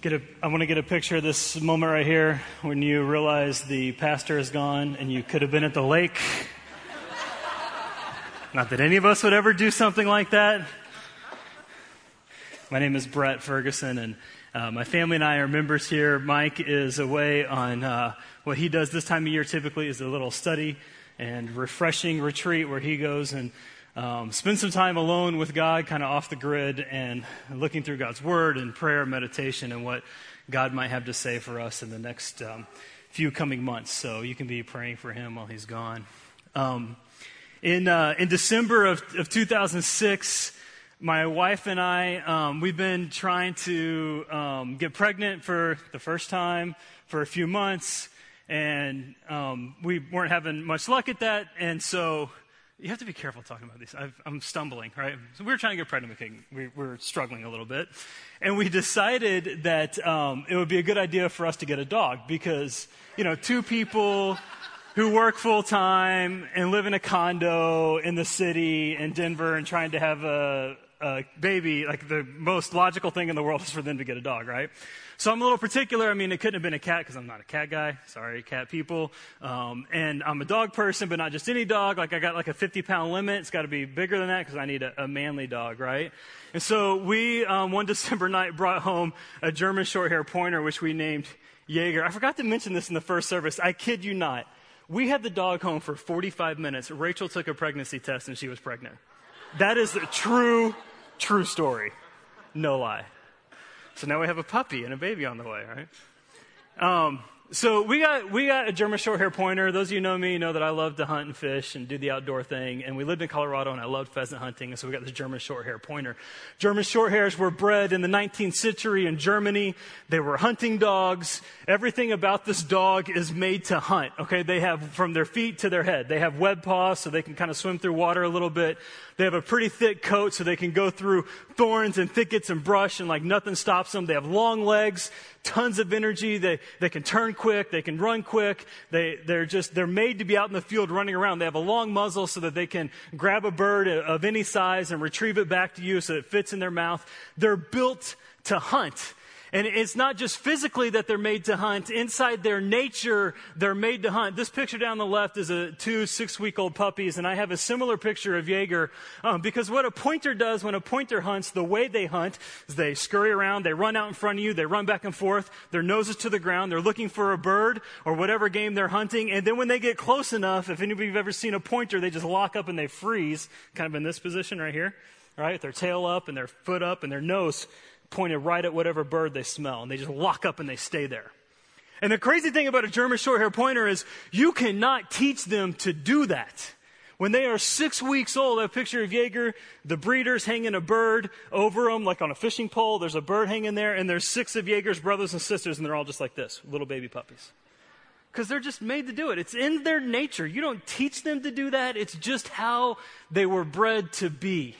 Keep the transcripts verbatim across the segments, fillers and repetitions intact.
Get a, I want to get a picture of this moment right here when you realize the pastor is gone and you could have been at the lake. Not that any of us would ever do something like that. My name is Brett Ferguson, and uh, my family and I are members here. Mike is away on uh, what he does this time of year typically is a little study and refreshing retreat where he goes and Um, spend some time alone with God, kind of off the grid, and looking through God's Word and prayer, meditation, and what God might have to say for us in the next um, few coming months. So you can be praying for him while he's gone. Um, in uh, in December of, of two thousand six, my wife and I, um, we've been trying to um, get pregnant for the first time for a few months, and um, we weren't having much luck at that, and so... You have to be careful talking about these. I've, I'm stumbling, right? So we were trying to get pregnant with King. We were struggling a little bit. And we decided that um, it would be a good idea for us to get a dog because, you know, two people who work full-time and live in a condo in the city in Denver and trying to have a, a baby, like the most logical thing in the world is for them to get a dog, right? So I'm a little particular. I mean, it couldn't have been a cat because I'm not a cat guy. Sorry, cat people. Um, and I'm a dog person, but not just any dog. Like I got like a fifty pound limit. It's got to be bigger than that because I need a, a manly dog, right? And so we, um, one December night, brought home a German Shorthair Pointer, which we named Jaeger. I forgot to mention this in the first service. I kid you not. We had the dog home for forty-five minutes. Rachel took a pregnancy test and she was pregnant. That is a true, true story. No lie. So now we have a puppy and a baby on the way, right? Um, so we got we got a German Shorthair Pointer. Those of you who know me know that I love to hunt and fish and do the outdoor thing. And we lived in Colorado, and I loved pheasant hunting. And so we got this German Shorthair Pointer. German Shorthairs were bred in the nineteenth century in Germany. They were hunting dogs. Everything about this dog is made to hunt. Okay, they have from their feet to their head. They have web paws, so they can kind of swim through water a little bit. They have a pretty thick coat, so they can go through thorns and thickets and brush, and like nothing stops them. They have long legs, tons of energy. They they can turn quick. They can run quick. They they're just they're made to be out in the field running around. They have a long muzzle so that they can grab a bird of any size and retrieve it back to you so it fits in their mouth. They're built to hunt. And it's not just physically that they're made to hunt. Inside their nature, they're made to hunt. This picture down the left is a two six-week-old puppies, and I have a similar picture of Jaeger um, because what a pointer does when a pointer hunts, the way they hunt is they scurry around, they run out in front of you, they run back and forth, their nose is to the ground, they're looking for a bird or whatever game they're hunting, and then when they get close enough, if anybody's ever seen a pointer, they just lock up and they freeze, kind of in this position right here, right? Their tail up and their foot up and their nose pointed right at whatever bird they smell, and they just lock up and they stay there. And the crazy thing about a German Shorthair Pointer is you cannot teach them to do that. When they are six weeks old, I have a picture of Jaeger, the breeder's hanging a bird over them, like on a fishing pole. There's a bird hanging there, and there's six of Jaeger's brothers and sisters, and they're all just like this, little baby puppies. Because they're just made to do it. It's in their nature. You don't teach them to do that. It's just how they were bred to be.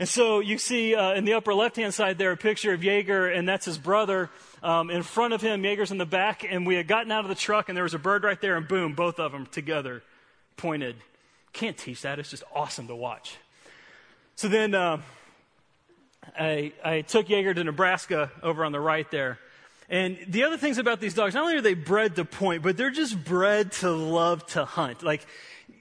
And so you see uh, in the upper left-hand side there a picture of Jaeger, and that's his brother. Um, in front of him, Jaeger's in the back, and we had gotten out of the truck, and there was a bird right there, and boom, both of them together pointed. Can't teach that. It's just awesome to watch. So then uh, I, I took Jaeger to Nebraska over on the right there. And the other things about these dogs, not only are they bred to point, but they're just bred to love to hunt. Like,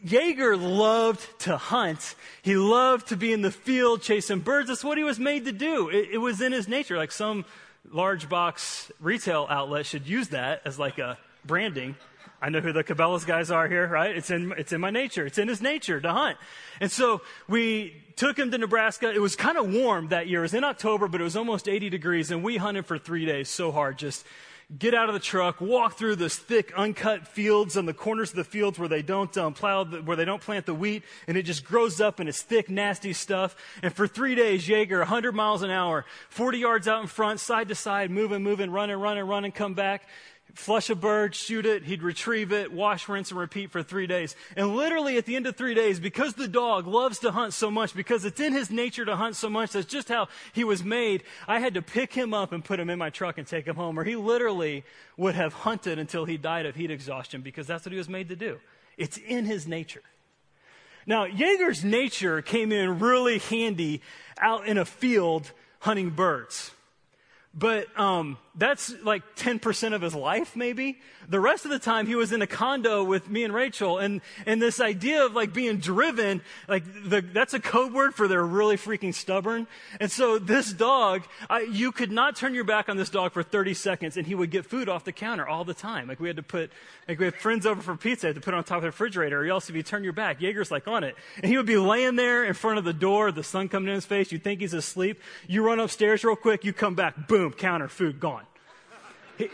Jaeger loved to hunt. He loved to be in the field chasing birds. That's what he was made to do. It, it was in his nature. Like some large box retail outlet should use that as like a branding. I know who the Cabela's guys are here, right? It's in it's in my nature. It's in his nature to hunt. And so we took him to Nebraska. It was kind of warm that year. It was in October, but it was almost eighty degrees, and we hunted for three days so hard, just get out of the truck, walk through those thick, uncut fields on the corners of the fields where they don't um, plow, the, where they don't plant the wheat, and it just grows up and it's thick, nasty stuff. And for three days, Jaeger, one hundred miles an hour, forty yards out in front, side to side, moving, moving, running, running, running, come back, flush a bird, shoot it, he'd retrieve it, wash, rinse, and repeat for three days. And literally at the end of three days, because the dog loves to hunt so much, because it's in his nature to hunt so much, that's just how he was made, I had to pick him up and put him in my truck and take him home, or he literally would have hunted until he died of heat exhaustion, because that's what he was made to do. It's in his nature. Now, Jaeger's nature came in really handy out in a field hunting birds. But um, that's like ten percent of his life, maybe. The rest of the time, he was in a condo with me and Rachel. And, and this idea of like being driven, like the, that's a code word for they're really freaking stubborn. And so this dog, I, you could not turn your back on this dog for thirty seconds, and he would get food off the counter all the time. Like we had to put, like we had friends over for pizza, I had to put it on top of the refrigerator, or else if you turn your back, Jaeger's like on it. And he would be laying there in front of the door, the sun coming in his face. You think he's asleep. You run upstairs real quick. You come back, boom. Boom, counter, food, gone.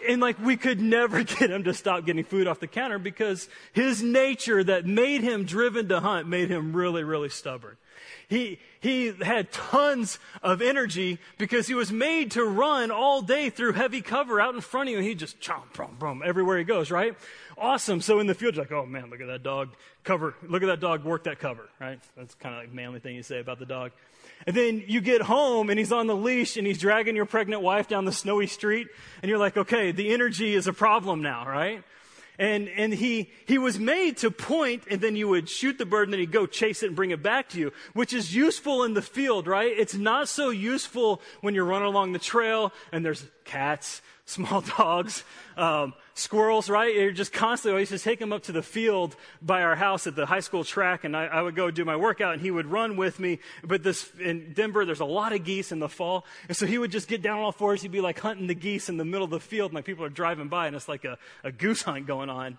And like we could never get him to stop getting food off the counter because his nature that made him driven to hunt made him really, really stubborn. He he had tons of energy because he was made to run all day through heavy cover out in front of you, and he just chomp, brum, brum, everywhere he goes, right? Awesome. So in the field, you're like, oh man, look at that dog cover. Look at that dog work that cover, right? That's kind of like a manly thing you say about the dog. And then you get home and he's on the leash and he's dragging your pregnant wife down the snowy street. And you're like, okay, the energy is a problem now, right? And and he he was made to point, and then you would shoot the bird and then he'd go chase it and bring it back to you, which is useful in the field, right? It's not so useful when you're running along the trail and there's cats, small dogs, um, squirrels, right? You're just constantly, I used to take him up to the field by our house at the high school track, and I, I would go do my workout, and he would run with me. But this, in Denver, there's a lot of geese in the fall, and so he would just get down on all fours. He'd be like hunting the geese in the middle of the field, and like people are driving by, and it's like a, a goose hunt going on.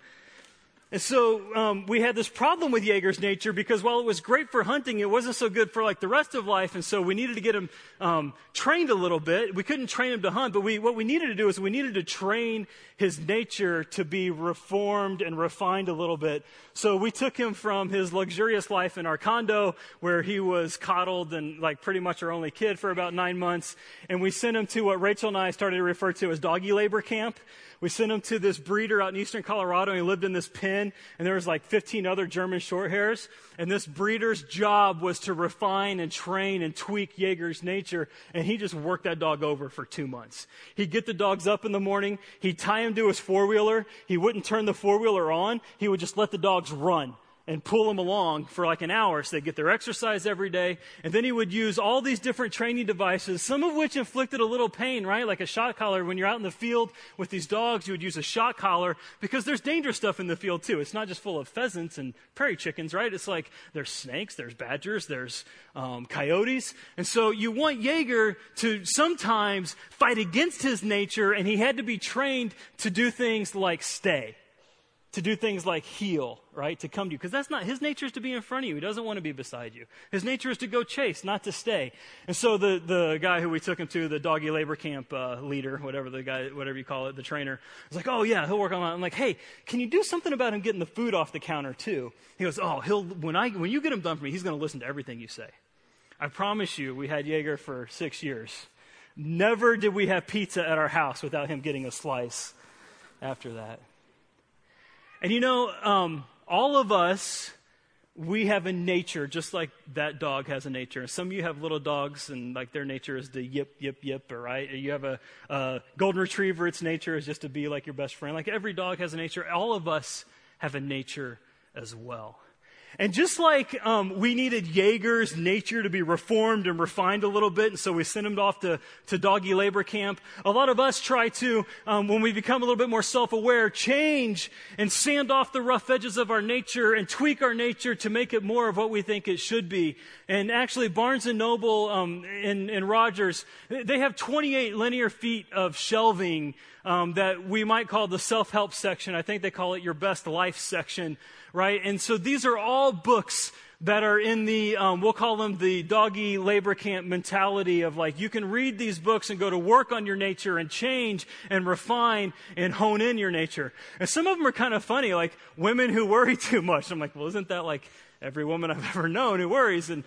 And so um, we had this problem with Jaeger's nature because while it was great for hunting, it wasn't so good for like the rest of life. And so we needed to get him um, trained a little bit. We couldn't train him to hunt, but we, what we needed to do is we needed to train his nature to be reformed and refined a little bit. So we took him from his luxurious life in our condo where he was coddled and like pretty much our only kid for about nine months. And we sent him to what Rachel and I started to refer to as doggy labor camp. We sent him to this breeder out in eastern Colorado, and he lived in this pen, and there was like fifteen other German Shorthairs, and this breeder's job was to refine and train and tweak Jaeger's nature, and he just worked that dog over for two months. He'd get the dogs up in the morning, he'd tie him to his four-wheeler, he wouldn't turn the four-wheeler on, he would just let the dogs run and pull them along for like an hour so they get their exercise every day. And then he would use all these different training devices, some of which inflicted a little pain, right? Like a shock collar. When you're out in the field with these dogs, you would use a shock collar because there's dangerous stuff in the field too. It's not just full of pheasants and prairie chickens, right? It's like there's snakes, there's badgers, there's um, coyotes. And so you want Jaeger to sometimes fight against his nature, and he had to be trained to do things like stay, to do things like heal, right? To come to you. Because that's not, his nature is to be in front of you. He doesn't want to be beside you. His nature is to go chase, not to stay. And so the, the guy who we took him to, the doggy labor camp uh, leader, whatever the guy, whatever you call it, the trainer, was like, oh yeah, he'll work on that. I'm like, hey, can you do something about him getting the food off the counter too? He goes, oh, he'll, when I, when you get him done for me, he's going to listen to everything you say. I promise you, we had Jaeger for six years. Never did we have pizza at our house without him getting a slice after that. And you know, um, all of us, we have a nature, just like that dog has a nature. Some of you have little dogs, and like their nature is to yip, yip, yip, right? You have a, a golden retriever, its nature is just to be like your best friend. Like every dog has a nature. All of us have a nature as well. And just like um, we needed Jaeger's nature to be reformed and refined a little bit, and so we sent him off to, to doggy labor camp, a lot of us try to, um, when we become a little bit more self-aware, change and sand off the rough edges of our nature and tweak our nature to make it more of what we think it should be. And actually, Barnes and Noble um, and, and Rogers, they have twenty-eight linear feet of shelving um, that we might call the self-help section. I think they call it your best life section, right? And so these are all books that are in the, um, we'll call them the doggy labor camp mentality of like, you can read these books and go to work on your nature and change and refine and hone in your nature. And some of them are kind of funny, like women who worry too much. I'm like, well, isn't that like every woman I've ever known who worries? And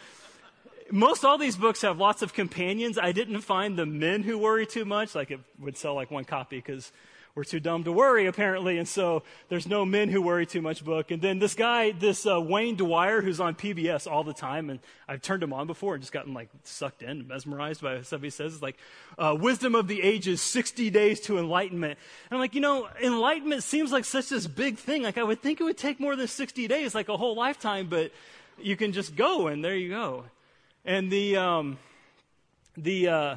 most all these books have lots of companions. I didn't find the men who worry too much. Like it would sell like one copy because we're too dumb to worry, apparently, and so there's no men who worry too much book. And then this guy, this uh, Wayne Dyer, who's on P B S all the time, and I've turned him on before and just gotten like sucked in, mesmerized by stuff he says. It's like, uh, Wisdom of the Ages, sixty days to Enlightenment. And I'm like, you know, enlightenment seems like such this big thing. Like I would think it would take more than sixty days, like a whole lifetime, but you can just go, and there you go. And the, um, the, uh,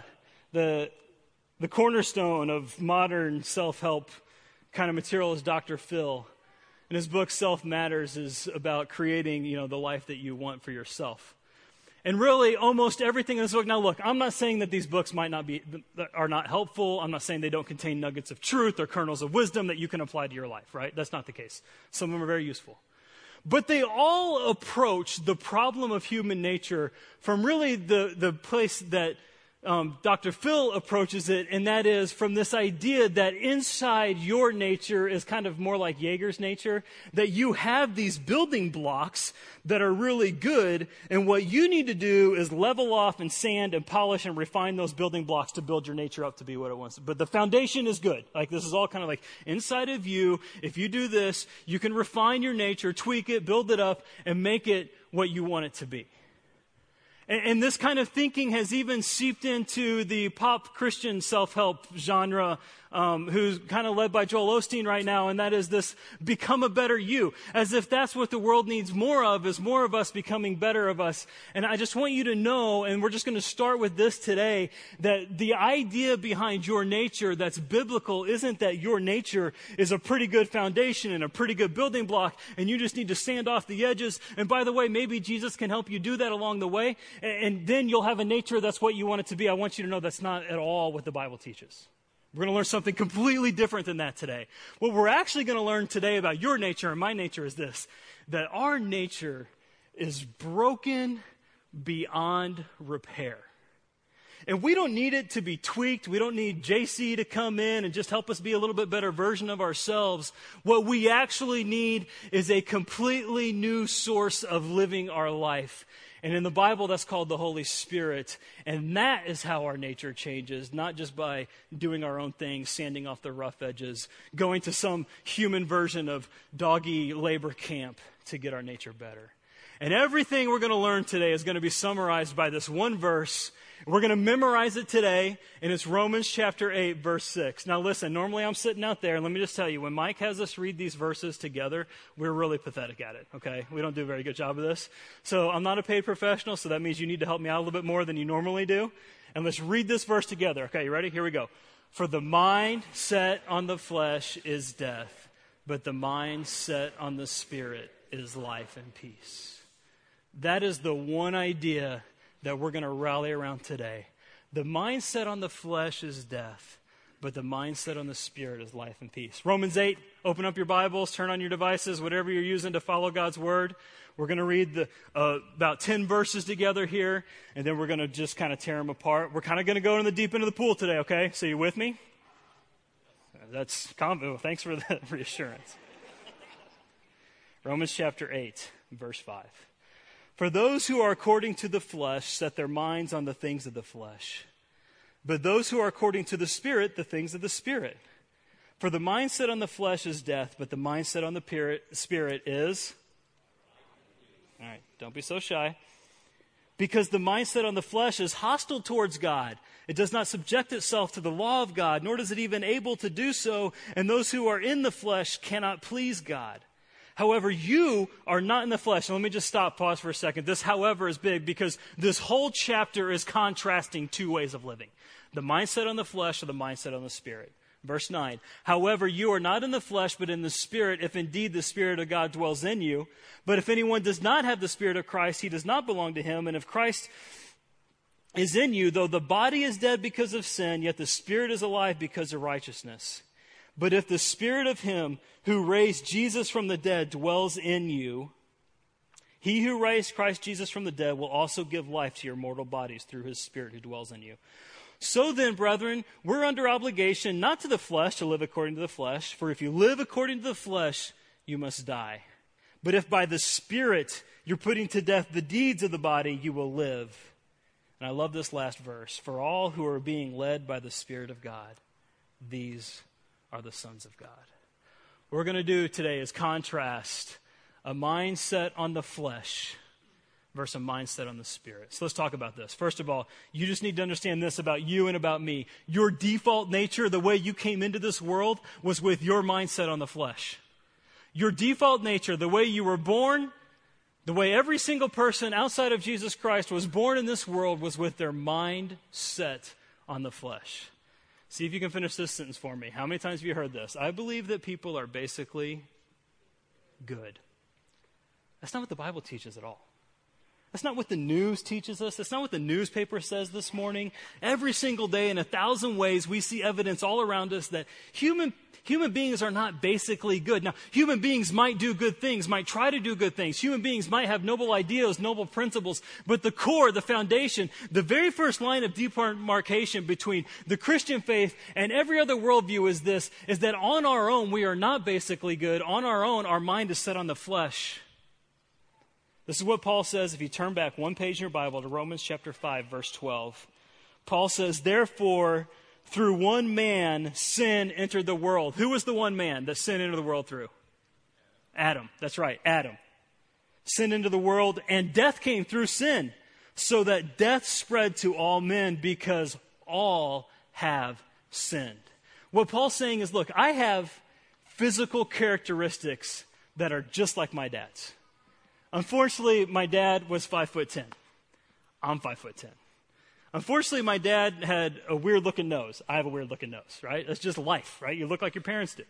the... The cornerstone of modern self-help kind of material is Doctor Phil. And his book, Self Matters, is about creating, you know, the life that you want for yourself. And really, almost everything in this book. Now, look, I'm not saying that these books might not be are not helpful. I'm not saying they don't contain nuggets of truth or kernels of wisdom that you can apply to your life. Right? That's not the case. Some of them are very useful, but they all approach the problem of human nature from really the the place that um, Doctor Phil approaches it, and that is from this idea that inside your nature is kind of more like Jaeger's nature, that you have these building blocks that are really good, and what you need to do is level off and sand and polish and refine those building blocks to build your nature up to be what it wants. But the foundation is good. Like, this is all kind of like inside of you. If you do this, you can refine your nature, tweak it, build it up, and make it what you want it to be. And, and this kind of thinking has even seeped into the pop Christian self-help genre, um, who's kind of led by Joel Osteen right now, and that is this become a better you, as if that's what the world needs more of, is more of us becoming better of us. And I just want you to know, and we're just going to start with this today, that the idea behind your nature that's biblical isn't that your nature is a pretty good foundation and a pretty good building block, and you just need to sand off the edges. And by the way, maybe Jesus can help you do that along the way. And then you'll have a nature that's what you want it to be. I want you to know that's not at all what the Bible teaches. We're going to learn something completely different than that today. What we're actually going to learn today about your nature and my nature is this, that our nature is broken beyond repair. And we don't need it to be tweaked. We don't need J C to come in and just help us be a little bit better version of ourselves. What we actually need is a completely new source of living our life. And in the Bible, that's called the Holy Spirit. And that is how our nature changes, not just by doing our own thing, sanding off the rough edges, going to some human version of doggy labor camp to get our nature better. And everything we're going to learn today is going to be summarized by this one verse. We're going to memorize it today, and it's Romans chapter eight, verse six. Now listen, normally I'm sitting out there, and let me just tell you, when Mike has us read these verses together, we're really pathetic at it, okay? We don't do a very good job of this. So I'm not a paid professional, so that means you need to help me out a little bit more than you normally do. And let's read this verse together. Okay, you ready? Here we go. For the mind set on the flesh is death, but the mind set on the Spirit is life and peace. That is the one idea that we're going to rally around today. The mindset on the flesh is death, but the mindset on the Spirit is life and peace. Romans eight, open up your Bibles, turn on your devices, whatever you're using to follow God's Word. We're going to read the, uh, about ten verses together here, and then we're going to just kind of tear them apart. We're kind of going to go in the deep end of the pool today, okay? So you with me? That's convo. Thanks for the reassurance. Romans chapter eight, verse five. For those who are according to the flesh set their minds on the things of the flesh, but those who are according to the Spirit, the things of the Spirit. For the mindset on the flesh is death, but the mindset on the Spirit is... All right, don't be so shy. Because the mindset on the flesh is hostile towards God. It does not subject itself to the law of God, nor is it even able to do so, and those who are in the flesh cannot please God. However, you are not in the flesh. And let me just stop, pause for a second. This, however, is big because this whole chapter is contrasting two ways of living. The mindset on the flesh or the mindset on the Spirit. Verse nine, however, you are not in the flesh, but in the Spirit, if indeed the Spirit of God dwells in you. But if anyone does not have the Spirit of Christ, he does not belong to him. And if Christ is in you, though the body is dead because of sin, yet the Spirit is alive because of righteousness. But if the Spirit of him who raised Jesus from the dead dwells in you, he who raised Christ Jesus from the dead will also give life to your mortal bodies through his Spirit who dwells in you. So then, brethren, we're under obligation not to the flesh to live according to the flesh, for if you live according to the flesh, you must die. But if by the Spirit you're putting to death the deeds of the body, you will live. And I love this last verse. For all who are being led by the Spirit of God, these are the sons of God. What we're going to do today is contrast a mindset on the flesh versus a mindset on the Spirit. So let's talk about this. First of all, you just need to understand this about you and about me. Your default nature, the way you came into this world, was with your mindset on the flesh. Your default nature, the way you were born, the way every single person outside of Jesus Christ was born in this world, was with their mind set on the flesh. See if you can finish this sentence for me. How many times have you heard this? I believe that people are basically good. That's not what the Bible teaches at all. That's not what the news teaches us. That's not what the newspaper says this morning. Every single day in a thousand ways, we see evidence all around us that human human beings are not basically good. Now, human beings might do good things, might try to do good things. Human beings might have noble ideas, noble principles. But the core, the foundation, the very first line of demarcation between the Christian faith and every other worldview is this, is that on our own, we are not basically good. On our own, our mind is set on the flesh. This is what Paul says if you turn back one page in your Bible to Romans chapter five, verse twelve. Paul says, therefore, through one man, sin entered the world. Who was the one man that sin entered the world through? Adam. That's right, Adam. Sin entered the world, and death came through sin, so that death spread to all men because all have sinned. What Paul's saying is, look, I have physical characteristics that are just like my dad's. Unfortunately, my dad was five foot ten. I'm five foot ten. Unfortunately, my dad had a weird-looking nose. I have a weird-looking nose, right? That's just life, right? You look like your parents did.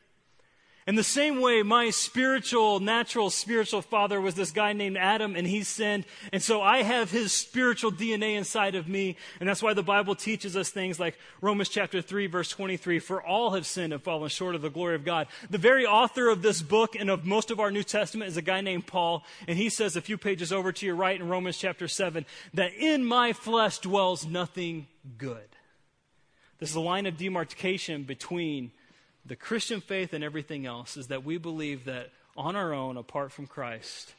In the same way, my spiritual, natural spiritual father was this guy named Adam, and he sinned. And so I have his spiritual D N A inside of me. And that's why the Bible teaches us things like Romans chapter three, verse twenty-three, for all have sinned and fallen short of the glory of God. The very author of this book and of most of our New Testament is a guy named Paul. And he says a few pages over to your right in Romans chapter seven, that in my flesh dwells nothing good. This is a line of demarcation between the Christian faith and everything else, is that we believe that on our own, apart from Christ,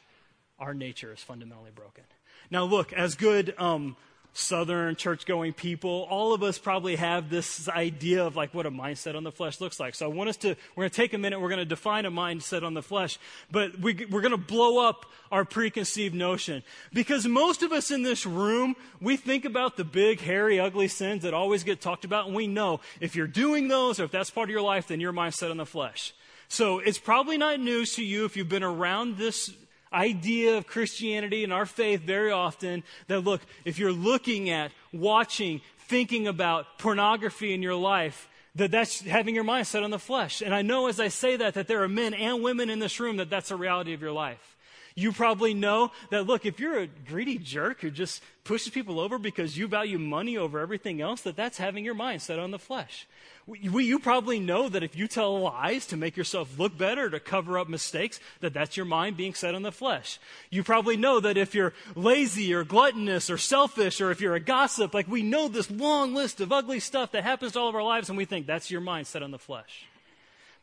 our nature is fundamentally broken. Now look, as good um, Southern church-going people, all of us probably have this idea of like what a mindset on the flesh looks like. So I want us to, we're going to take a minute, we're going to define a mindset on the flesh, but we, we're going to blow up our preconceived notion. Because most of us in this room, we think about the big, hairy, ugly sins that always get talked about, and we know if you're doing those or if that's part of your life, then your mindset on the flesh. So it's probably not news to you if you've been around this idea of Christianity and our faith very often that, look, if you're looking at, watching, thinking about pornography in your life, that that's having your mindset on the flesh. And I know as I say that, that there are men and women in this room that that's a reality of your life. You probably know that, look, if you're a greedy jerk who just pushes people over because you value money over everything else, that that's having your mindset on the flesh. We, we, you probably know that if you tell lies to make yourself look better, to cover up mistakes, that that's your mind being set on the flesh. You probably know that if you're lazy or gluttonous or selfish or if you're a gossip, like we know this long list of ugly stuff that happens to all of our lives and we think that's your mind set on the flesh.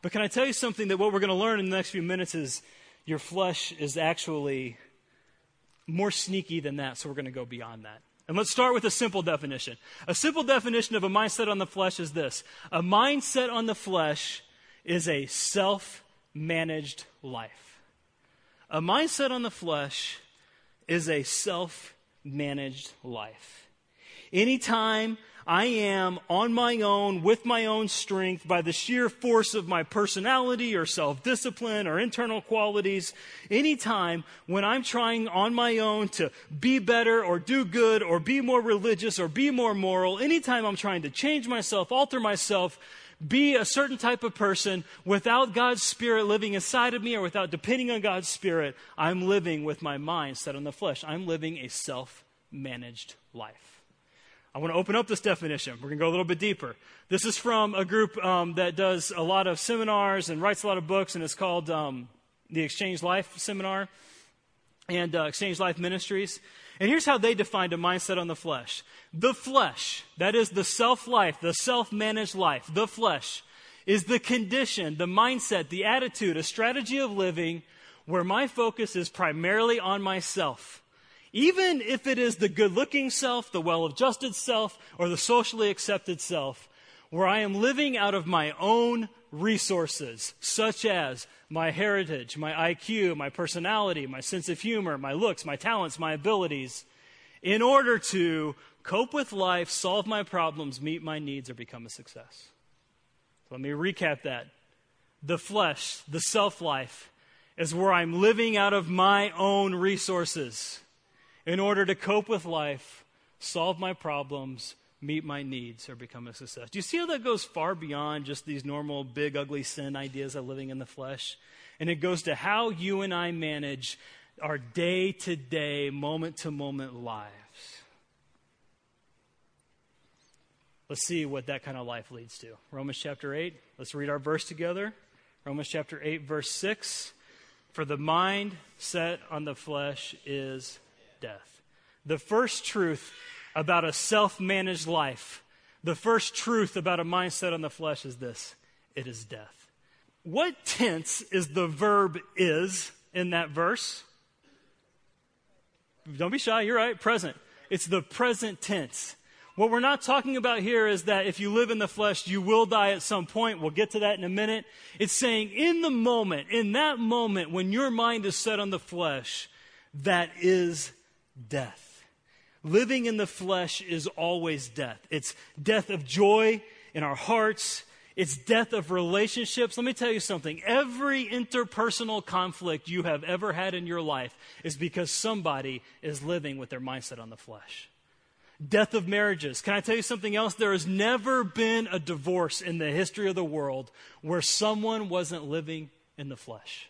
But can I tell you something that what we're going to learn in the next few minutes is your flesh is actually more sneaky than that, so we're going to go beyond that. And let's start with a simple definition. A simple definition of a mindset on the flesh is this. A mindset on the flesh is a self-managed life. A mindset on the flesh is a self-managed life. Anytime I am on my own, with my own strength, by the sheer force of my personality or self-discipline or internal qualities, anytime when I'm trying on my own to be better or do good or be more religious or be more moral, anytime I'm trying to change myself, alter myself, be a certain type of person without God's Spirit living inside of me or without depending on God's Spirit, I'm living with my mind set on the flesh. I'm living a self-managed life. I want to open up this definition. We're going to go a little bit deeper. This is from a group um, that does a lot of seminars and writes a lot of books, and it's called um, the Exchange Life Seminar and uh, Exchange Life Ministries. And here's how they defined a mindset on the flesh. The flesh, that is the self-life, the self-managed life, the flesh, is the condition, the mindset, the attitude, a strategy of living where my focus is primarily on myself. Even if it is the good-looking self, the well-adjusted self, or the socially accepted self, where I am living out of my own resources, such as my heritage, my I Q, my personality, my sense of humor, my looks, my talents, my abilities, in order to cope with life, solve my problems, meet my needs, or become a success. So let me recap that. The flesh, the self-life, is where I'm living out of my own resources in order to cope with life, solve my problems, meet my needs or become a success. Do you see how that goes far beyond just these normal, big, ugly sin ideas of living in the flesh? And it goes to how you and I manage our day-to-day, moment-to-moment lives. Let's see what that kind of life leads to. Romans chapter eight, let's read our verse together. Romans chapter eight, verse six. For the mind set on the flesh is death. The first truth about a self-managed life, the first truth about a mindset on the flesh is this: it is death. What tense is the verb is in that verse? Don't be shy, you're right, present. It's the present tense. What we're not talking about here is that if you live in the flesh, you will die at some point. We'll get to that in a minute. It's saying in the moment, in that moment when your mind is set on the flesh, that is death. Living in the flesh is always death. It's death of joy in our hearts. It's death of relationships. Let me tell you something. Every interpersonal conflict you have ever had in your life is because somebody is living with their mindset on the flesh. Death of marriages. Can I tell you something else? There has never been a divorce in the history of the world where someone wasn't living in the flesh.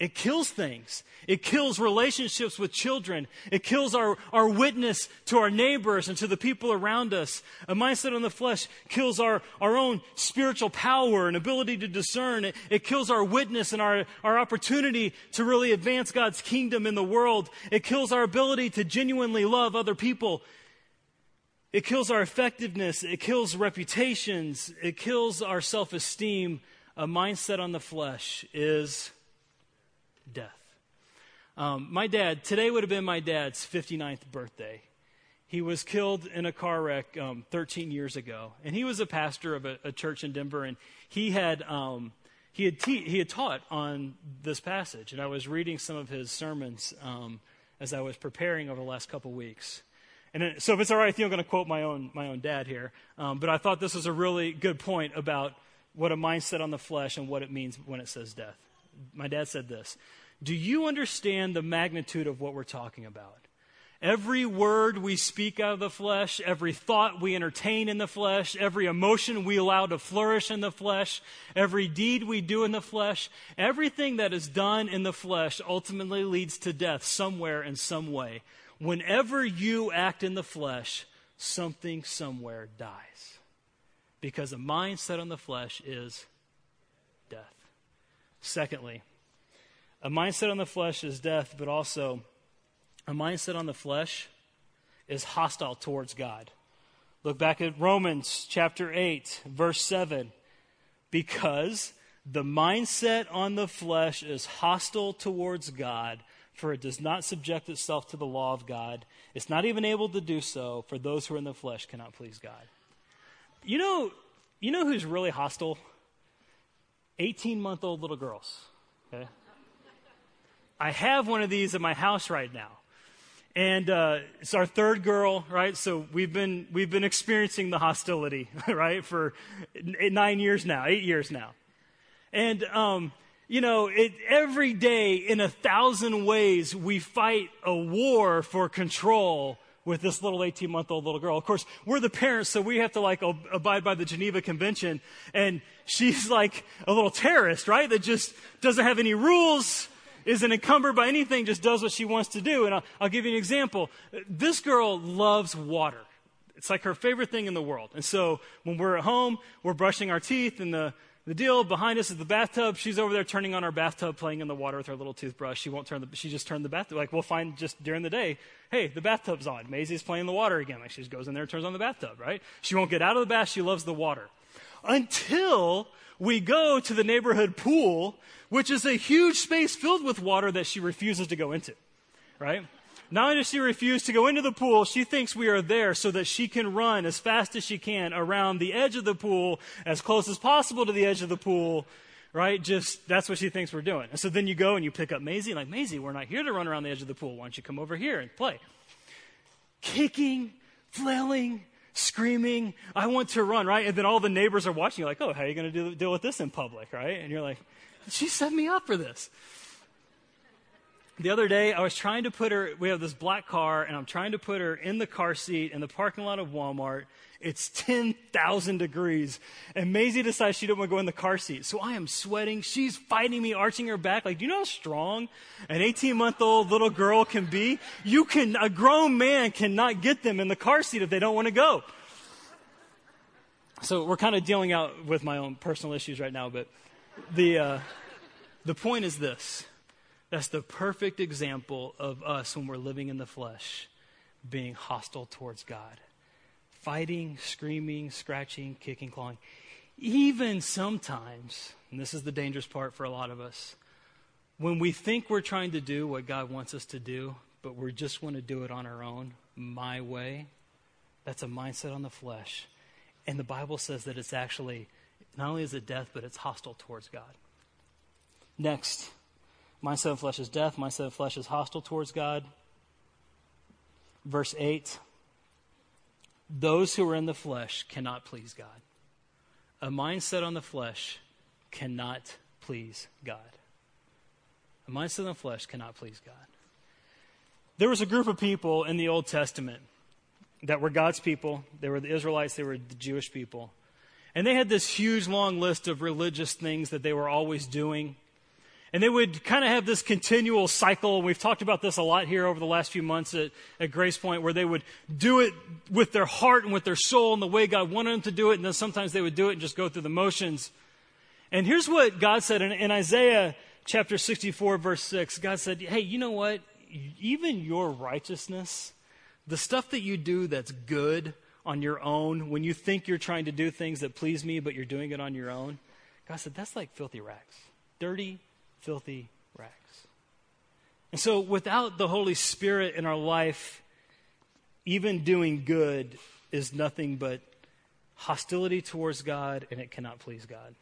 It kills things. It kills relationships with children. It kills our, our witness to our neighbors and to the people around us. A mindset on the flesh kills our, our own spiritual power and ability to discern. It, it kills our witness and our, our opportunity to really advance God's kingdom in the world. It kills our ability to genuinely love other people. It kills our effectiveness. It kills reputations. It kills our self-esteem. A mindset on the flesh is death. Um, my dad, today would have been my dad's fifty-ninth birthday. He was killed in a car wreck um, thirteen years ago, and he was a pastor of a, a church in Denver, and he had um, he had te- he had taught on this passage, and I was reading some of his sermons um, as I was preparing over the last couple weeks. And it, so, if it's all right, I think I'm going to quote my own my own dad here, um, but I thought this was a really good point about what a mindset on the flesh and what it means when it says death. My dad said this: "Do you understand the magnitude of what we're talking about? Every word we speak out of the flesh, every thought we entertain in the flesh, every emotion we allow to flourish in the flesh, every deed we do in the flesh, everything that is done in the flesh ultimately leads to death somewhere in some way. Whenever you act in the flesh, something somewhere dies. Because a mindset on the flesh is death." Secondly, a mindset on the flesh is death, but also a mindset on the flesh is hostile towards God. Look back at Romans chapter eight, verse seven. Because the mindset on the flesh is hostile towards God, for it does not subject itself to the law of God. It's not even able to do so, for those who are in the flesh cannot please God. You know, you know who's really hostile? eighteen-month-old little girls, okay? I have one of these in my house right now, and uh, it's our third girl, right? So we've been we've been experiencing the hostility, right, for eight, nine years now, eight years now, and um, you know, it, every day in a thousand ways we fight a war for control with this little eighteen-month-old little girl. Of course, we're the parents, so we have to, like, ob- abide by the Geneva Convention. And she's like a little terrorist, right, that just doesn't have any rules, isn't encumbered by anything, just does what she wants to do. And I'll, I'll give you an example. This girl loves water. It's like her favorite thing in the world. And so when we're at home, we're brushing our teeth, and the, the deal behind us is the bathtub. She's over there turning on our bathtub, playing in the water with her little toothbrush. She won't turn the, she just turned the bathtub. Like, we'll find just during the day, hey, the bathtub's on. Maisie's playing in the water again. Like, she just goes in there and turns on the bathtub, right? She won't get out of the bath. She loves the water. Until we go to the neighborhood pool, which is a huge space filled with water that she refuses to go into, right? Not only does she refuse to go into the pool, she thinks we are there so that she can run as fast as she can around the edge of the pool, as close as possible to the edge of the pool, right? Just, that's what she thinks we're doing. And so then you go and you pick up Maisie, like, Maisie, we're not here to run around the edge of the pool. Why don't you come over here and play? Kicking, flailing, screaming, I want to run, right? And then all the neighbors are watching you like, oh, how are you going to deal with this in public, right? And you're like, she set me up for this. The other day, I was trying to put her, we have this black car, and I'm trying to put her in the car seat in the parking lot of Walmart. It's ten thousand degrees, and Maisie decides she didn't want to go in the car seat. So I am sweating. She's fighting me, arching her back. Like, do you know how strong an eighteen-month-old little girl can be? You can, a grown man cannot get them in the car seat if they don't want to go. So we're kind of dealing out with my own personal issues right now, but the uh, the point is this. That's the perfect example of us when we're living in the flesh, being hostile towards God. Fighting, screaming, scratching, kicking, clawing. Even sometimes, and this is the dangerous part for a lot of us, when we think we're trying to do what God wants us to do, but we just want to do it on our own, my way, that's a mindset on the flesh. And the Bible says that it's actually, not only is it death, but it's hostile towards God. Next. Mindset of flesh is death. Mindset of flesh is hostile towards God. Verse eight. Those who are in the flesh cannot please God. A mindset on the flesh cannot please God. A mindset on the flesh cannot please God. There was a group of people in the Old Testament that were God's people. They were the Israelites. They were the Jewish people. And they had this huge, long list of religious things that they were always doing. And they would kind of have this continual cycle. We've talked about this a lot here over the last few months at, at Grace Point, where they would do it with their heart and with their soul and the way God wanted them to do it. And then sometimes they would do it and just go through the motions. And here's what God said in, in Isaiah chapter sixty-four, verse six. God said, hey, you know what? Even your righteousness, the stuff that you do that's good on your own, when you think you're trying to do things that please me, but you're doing it on your own, God said, that's like filthy rags, dirty filthy rags. And so without the Holy Spirit in our life, even doing good is nothing but hostility towards God, and it cannot please God.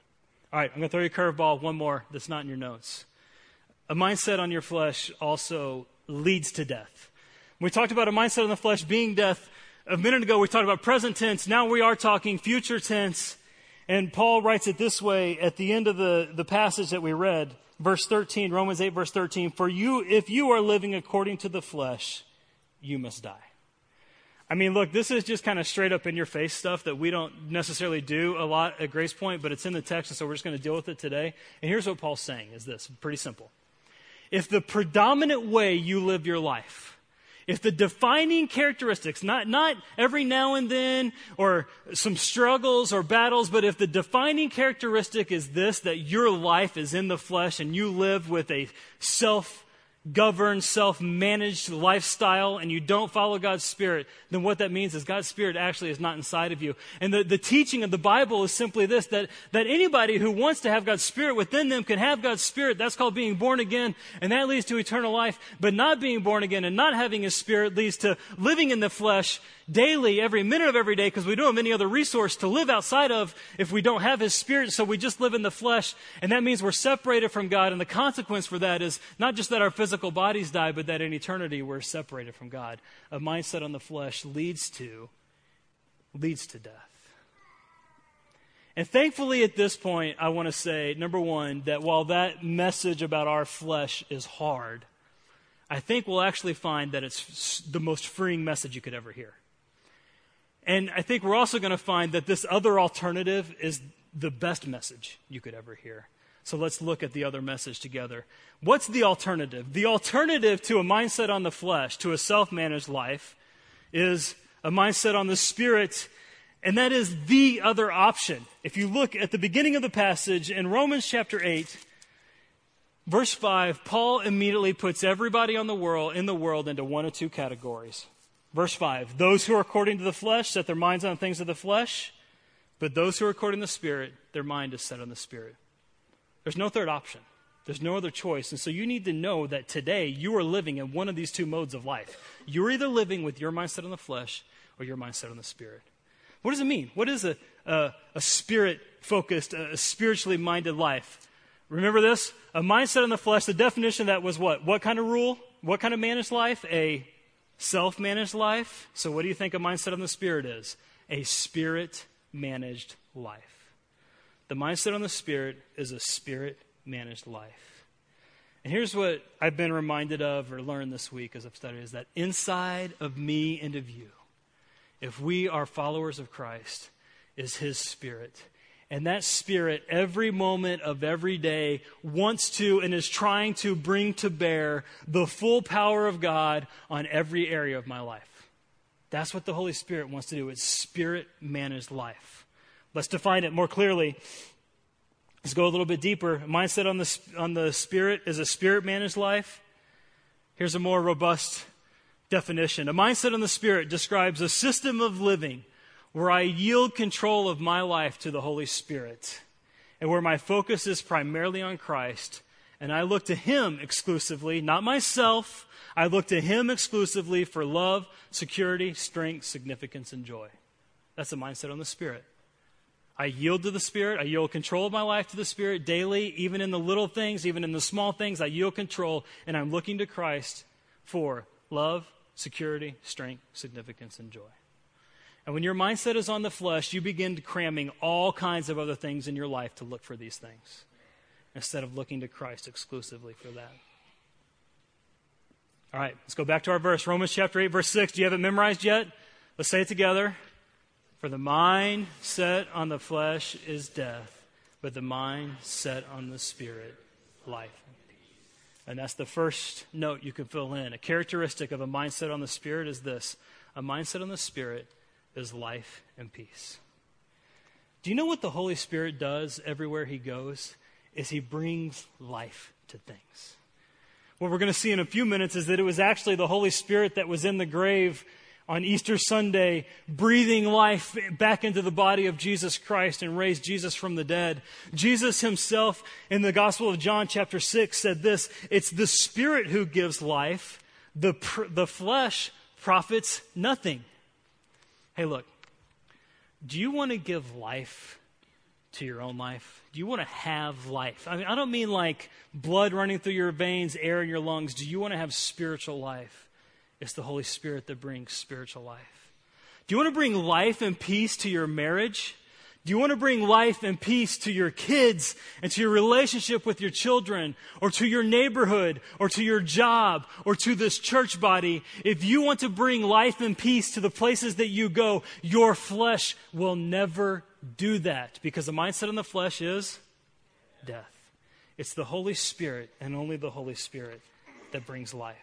All right, I'm going to throw you a curveball, one more that's not in your notes. A mindset on your flesh also leads to death. We talked about a mindset on the flesh being death. A minute ago, we talked about present tense. Now we are talking future tense. And Paul writes it this way at the end of the, the passage that we read. Verse thirteen, Romans eight, verse thirteen, for you, if you are living according to the flesh, you must die. I mean, look, this is just kind of straight up in your face stuff that we don't necessarily do a lot at Grace Point, but it's in the text, and so we're just going to deal with it today. And here's what Paul's saying is this, pretty simple. If the predominant way you live your life, if the defining characteristics, not, not every now and then or some struggles or battles, but if the defining characteristic is this, that your life is in the flesh and you live with a self-governed, self-managed lifestyle and you don't follow God's Spirit, then what that means is God's Spirit actually is not inside of you. And the, the teaching of the Bible is simply this, that, that anybody who wants to have God's Spirit within them can have God's Spirit. That's called being born again, and that leads to eternal life. But not being born again and not having His Spirit leads to living in the flesh daily, every minute of every day, because we don't have any other resource to live outside of if we don't have His Spirit, so we just live in the flesh. And that means we're separated from God, and the consequence for that is not just that our physical bodies die, but that in eternity we're separated from God. A mindset on the flesh leads to, leads to death. And thankfully at this point, I want to say, number one, that while that message about our flesh is hard, I think we'll actually find that it's the most freeing message you could ever hear. And I think we're also going to find that this other alternative is the best message you could ever hear. So let's look at the other message together. What's the alternative? The alternative to a mindset on the flesh, to a self-managed life, is a mindset on the Spirit, and that is the other option. If you look at the beginning of the passage in Romans chapter eight, verse five, Paul immediately puts everybody on the world in the world into one of two categories. Verse five, those who are according to the flesh set their minds on things of the flesh, but those who are according to the Spirit, their mind is set on the Spirit. There's no third option. There's no other choice. And so you need to know that today you are living in one of these two modes of life. You're either living with your mindset on the flesh or your mindset on the Spirit. What does it mean? What is a, a, a Spirit-focused, a, a spiritually minded life? Remember this? A mindset on the flesh, the definition of that was what? What kind of rule? What kind of managed life? A self-managed life. So what do you think a mindset on the Spirit is? A Spirit-managed life. The mindset on the Spirit is a Spirit-managed life. And here's what I've been reminded of or learned this week as I've studied, is that inside of me and of you, if we are followers of Christ, is his Spirit. And that Spirit, every moment of every day, wants to and is trying to bring to bear the full power of God on every area of my life. That's what the Holy Spirit wants to do. It's Spirit-managed life. Let's define it more clearly. Let's go a little bit deeper. Mindset on the, on the Spirit is a Spirit-managed life. Here's a more robust definition. A mindset on the Spirit describes a system of living where I yield control of my life to the Holy Spirit and where my focus is primarily on Christ, and I look to him exclusively, not myself. I look to him exclusively for love, security, strength, significance, and joy. That's the mindset on the Spirit. I yield to the Spirit. I yield control of my life to the Spirit daily, even in the little things, even in the small things. I yield control, and I'm looking to Christ for love, security, strength, significance, and joy. And when your mindset is on the flesh, you begin cramming all kinds of other things in your life to look for these things instead of looking to Christ exclusively for that. All right, let's go back to our verse. Romans chapter eight, verse six. Do you have it memorized yet? Let's say it together. For the mind set on the flesh is death, but the mind set on the Spirit, life. And that's the first note you can fill in. A characteristic of a mindset on the Spirit is this. A mindset on the Spirit is life and peace. Do you know what the Holy Spirit does everywhere he goes? Is he brings life to things. What we're going to see in a few minutes is that it was actually the Holy Spirit that was in the grave on Easter Sunday, breathing life back into the body of Jesus Christ and raised Jesus from the dead. Jesus himself in the Gospel of John chapter six said this, it's the Spirit who gives life, the, pr- the flesh profits nothing. Hey, look, do you want to give life to your own life? Do you want to have life? I mean, I don't mean like blood running through your veins, air in your lungs. Do you want to have spiritual life? It's the Holy Spirit that brings spiritual life. Do you want to bring life and peace to your marriage? Do you want to bring life and peace to your kids and to your relationship with your children or to your neighborhood or to your job or to this church body? If you want to bring life and peace to the places that you go, your flesh will never do that because the mindset on the flesh is death. It's the Holy Spirit and only the Holy Spirit that brings life.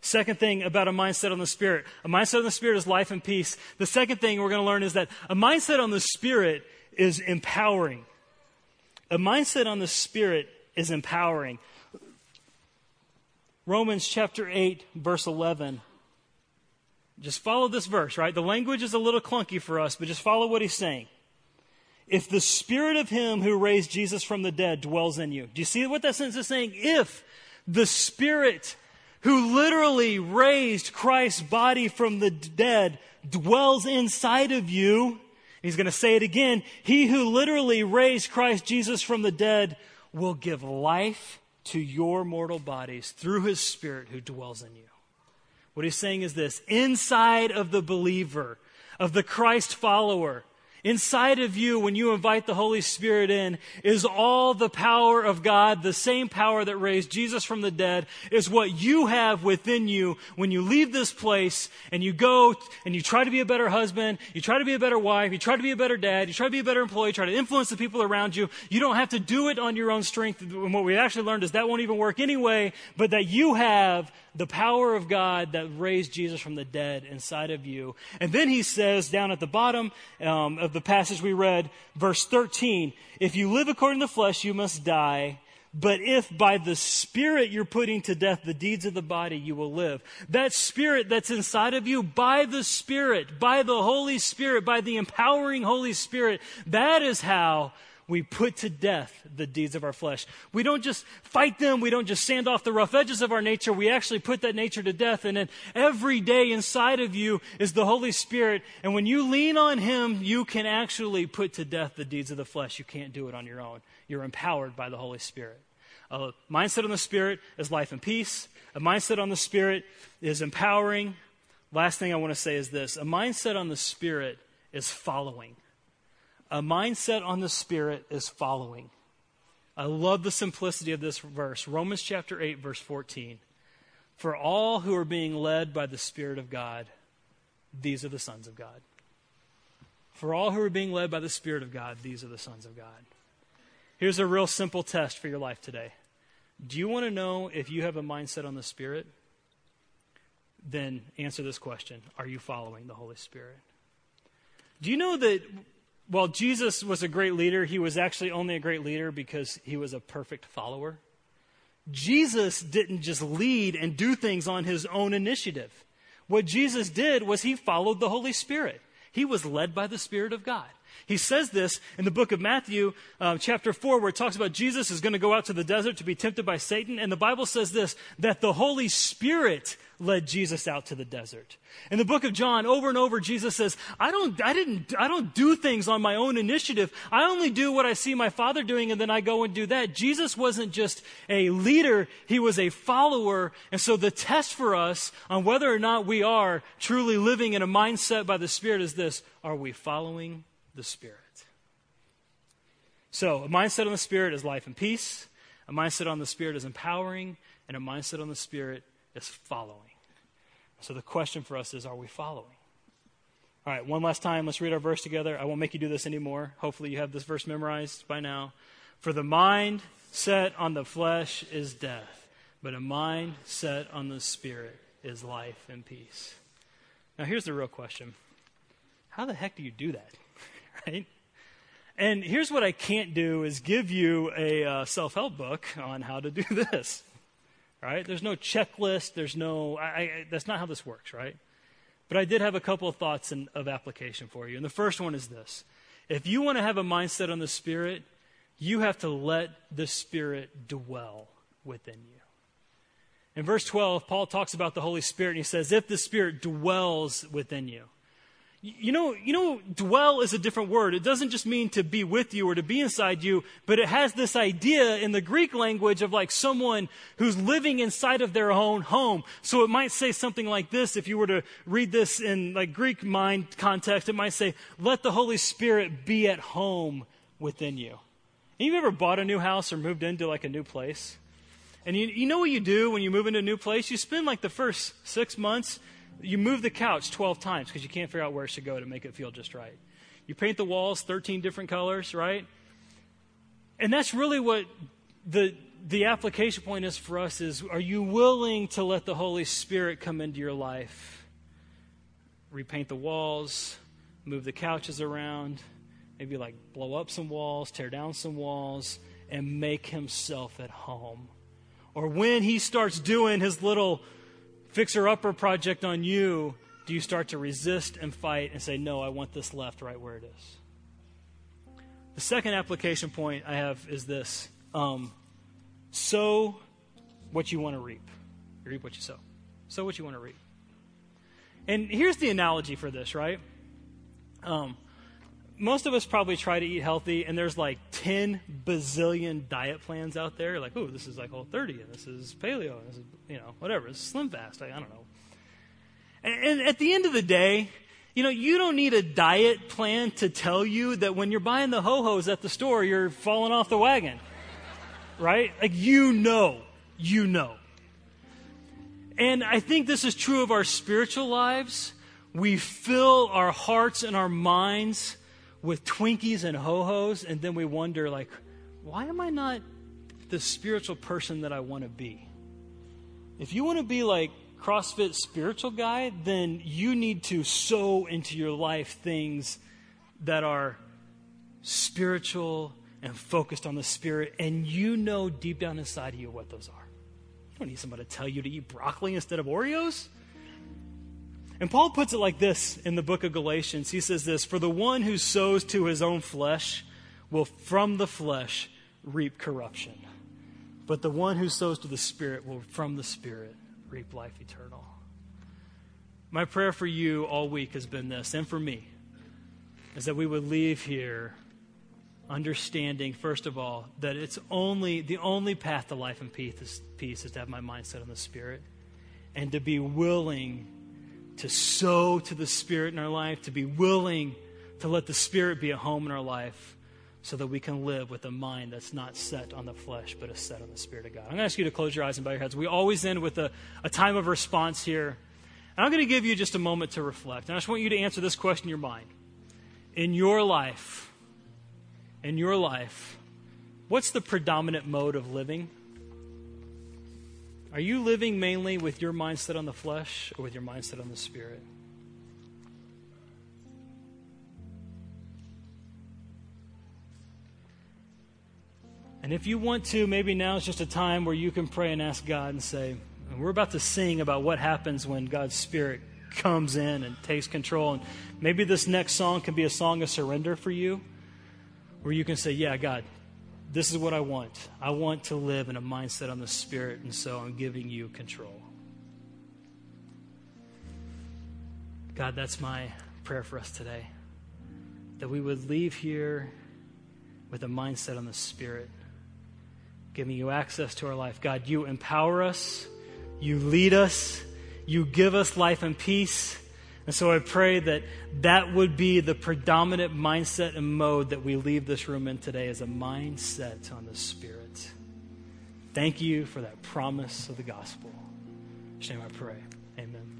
Second thing about a mindset on the Spirit. A mindset on the Spirit is life and peace. The second thing we're going to learn is that a mindset on the Spirit is empowering. A mindset on the Spirit is empowering. Romans chapter eight, verse eleven. Just follow this verse, right? The language is a little clunky for us, but just follow what he's saying. If the Spirit of him who raised Jesus from the dead dwells in you. Do you see what that sentence is saying? If the Spirit who literally raised Christ's body from the dead, dwells inside of you. He's going to say it again. He who literally raised Christ Jesus from the dead will give life to your mortal bodies through his Spirit who dwells in you. What he's saying is this. Inside of the believer, of the Christ follower, inside of you, when you invite the Holy Spirit in, is all the power of God. The same power that raised Jesus from the dead is what you have within you when you leave this place and you go and you try to be a better husband, you try to be a better wife, you try to be a better dad, you try to be a better employee, try to influence the people around you. You don't have to do it on your own strength. And what we actually learned is that won't even work anyway, but that you have the power of God that raised Jesus from the dead inside of you. And then he says down at the bottom um, of the passage we read, verse thirteen, if you live according to the flesh, you must die. But if by the Spirit you're putting to death the deeds of the body, you will live. That Spirit that's inside of you, by the Spirit, by the Holy Spirit, by the empowering Holy Spirit, that is how we put to death the deeds of our flesh. We don't just fight them. We don't just sand off the rough edges of our nature. We actually put that nature to death. And then every day inside of you is the Holy Spirit. And when you lean on him, you can actually put to death the deeds of the flesh. You can't do it on your own. You're empowered by the Holy Spirit. A mindset on the Spirit is life and peace. A mindset on the Spirit is empowering. Last thing I want to say is this. A mindset on the Spirit is following. A mindset on the Spirit is following. I love the simplicity of this verse. Romans chapter eight, verse fourteen. For all who are being led by the Spirit of God, these are the sons of God. For all who are being led by the Spirit of God, these are the sons of God. Here's a real simple test for your life today. Do you want to know if you have a mindset on the Spirit? Then answer this question. Are you following the Holy Spirit? Do you know that while Jesus was a great leader, he was actually only a great leader because he was a perfect follower? Jesus didn't just lead and do things on his own initiative. What Jesus did was he followed the Holy Spirit. He was led by the Spirit of God. He says this in the book of Matthew, uh, chapter four, where it talks about Jesus is going to go out to the desert to be tempted by Satan. And the Bible says this, that the Holy Spirit led Jesus out to the desert. In the book of John, over and over, Jesus says, I don't, I didn't, I don't do things on my own initiative. I only do what I see my Father doing, and then I go and do that. Jesus wasn't just a leader. He was a follower. And so the test for us on whether or not we are truly living in a mindset by the Spirit is this, are we following the Spirit? So a mindset on the Spirit is life and peace. A mindset on the Spirit is empowering, and a mindset on the Spirit is following. So the question for us is, are we following? All right, one last time, let's read our verse together. I won't make you do this anymore. Hopefully you have this verse memorized by now. For the mind set on the flesh is death, but a mind set on the Spirit is life and peace. Now here's the real question. How the heck do you do that? Right? And here's what I can't do is give you a uh, self-help book on how to do this, right? There's no checklist. There's no, I, I, that's not how this works, right? But I did have a couple of thoughts in, of application for you. And the first one is this. If you want to have a mindset on the Spirit, you have to let the Spirit dwell within you. In verse twelve, Paul talks about the Holy Spirit, and he says, if the Spirit dwells within you. You know, you know, dwell is a different word. It doesn't just mean to be with you or to be inside you, but it has this idea in the Greek language of like someone who's living inside of their own home. So it might say something like this. If you were to read this in like Greek mind context, it might say, let the Holy Spirit be at home within you. And you've ever bought a new house or moved into like a new place? And you, you know what you do when you move into a new place? You spend like the first six months you move the couch twelve times because you can't figure out where it should go to make it feel just right. You paint the walls thirteen different colors, right? And that's really what the the application point is for us is, are you willing to let the Holy Spirit come into your life? Repaint the walls, move the couches around, maybe like blow up some walls, tear down some walls, and make himself at home. Or when he starts doing his little fixer-upper project on you, do you start to resist and fight and say, no, I want this left right where it is? The second application point I have is this. Um, sow what you want to reap. You reap what you sow. Sow what you want to reap. And here's the analogy for this, right? Um, most of us probably try to eat healthy, and there's like ten bazillion diet plans out there. Like, oh, this is like Whole thirty, and this is paleo, and this is, you know, whatever. It's Slim Fast. I, I don't know. And, and at the end of the day, you know, you don't need a diet plan to tell you that when you're buying the ho-hos at the store, you're falling off the wagon, right? Like, you know, you know. And I think this is true of our spiritual lives. We fill our hearts and our minds with Twinkies and ho-hos, and then we wonder, like, why am I not the spiritual person that I want to be? If you want to be like CrossFit spiritual guy, then you need to sow into your life things that are spiritual and focused on the Spirit, and you know deep down inside of you what those are. You don't need somebody to tell you to eat broccoli instead of Oreos. And Paul puts it like this in the book of Galatians. He says this, for the one who sows to his own flesh will from the flesh reap corruption. But the one who sows to the Spirit will from the Spirit reap life eternal. My prayer for you all week has been this, and for me, is that we would leave here understanding, first of all, that it's only the only path to life and peace is, peace is to have my mindset on the Spirit and to be willing to sow to the Spirit in our life, to be willing to let the Spirit be at home in our life so that we can live with a mind that's not set on the flesh, but is set on the Spirit of God. I'm going to ask you to close your eyes and bow your heads. We always end with a, a time of response here. And I'm going to give you just a moment to reflect. And I just want you to answer this question in your mind. In your life, in your life, what's the predominant mode of living? Are you living mainly with your mindset on the flesh or with your mindset on the Spirit? And if you want to, maybe now is just a time where you can pray and ask God and say, and we're about to sing about what happens when God's Spirit comes in and takes control. And maybe this next song can be a song of surrender for you, where you can say, yeah, God, this is what I want. I want to live in a mindset on the Spirit, and so I'm giving you control. God, that's my prayer for us today, that we would leave here with a mindset on the Spirit, giving you access to our life. God, you empower us, you lead us, you give us life and peace. And so I pray that that would be the predominant mindset and mode that we leave this room in today, as a mindset on the Spirit. Thank you for that promise of the gospel. In your name I pray. Amen.